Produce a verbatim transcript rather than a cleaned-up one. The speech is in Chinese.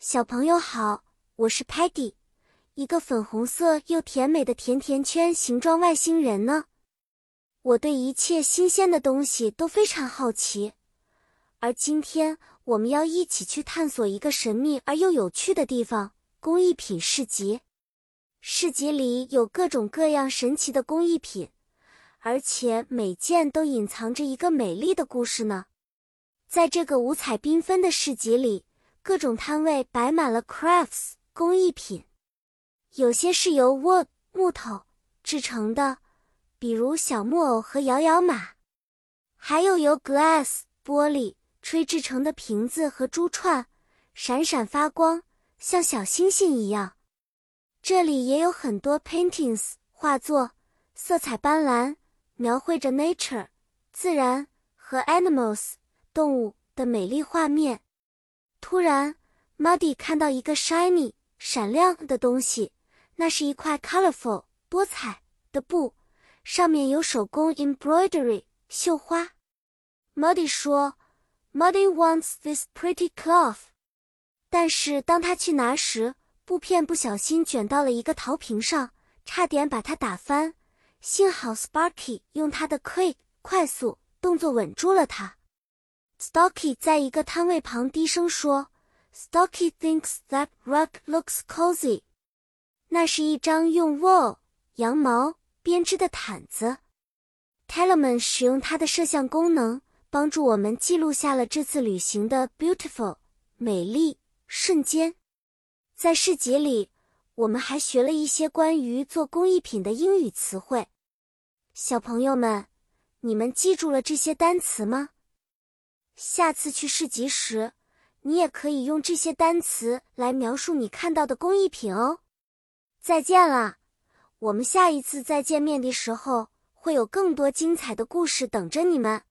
小朋友好，我是 Patty， 一个粉红色又甜美的甜甜圈形状外星人呢。我对一切新鲜的东西都非常好奇，而今天我们要一起去探索一个神秘而又有趣的地方——工艺品市集。市集里有各种各样神奇的工艺品，而且每件都隐藏着一个美丽的故事呢。在这个五彩缤纷的市集里，各种摊位摆满了 crafts 工艺品，有些是由 wood 木头制成的，比如小木偶和摇摇马，还有由 glass 玻璃吹制成的瓶子和珠串，闪闪发光，像小星星一样。这里也有很多 paintings 画作，色彩斑斓，描绘着 nature 自然和 animals 动物的美丽画面。突然 Muddy 看到一个 shiny 闪亮的东西，那是一块 colorful 多彩的布，上面有手工 embroidery 绣花。 Muddy 说 Muddy wants this pretty cloth， 但是当他去拿时，布片不小心卷到了一个陶瓶上，差点把它打翻，幸好 Sparky 用他的 quick 快速动作稳住了它。Stocky 在一个摊位旁低声说 Stocky thinks that rug looks cozy， 那是一张用 wool 羊毛编织的毯子。 Talman 使用他的摄像功能帮助我们记录下了这次旅行的 beautiful 美丽瞬间。在市集里，我们还学了一些关于做工艺品的英语词汇。小朋友们，你们记住了这些单词吗？下次去市集时，你也可以用这些单词来描述你看到的工艺品哦。再见啦！我们下一次再见面的时候，会有更多精彩的故事等着你们。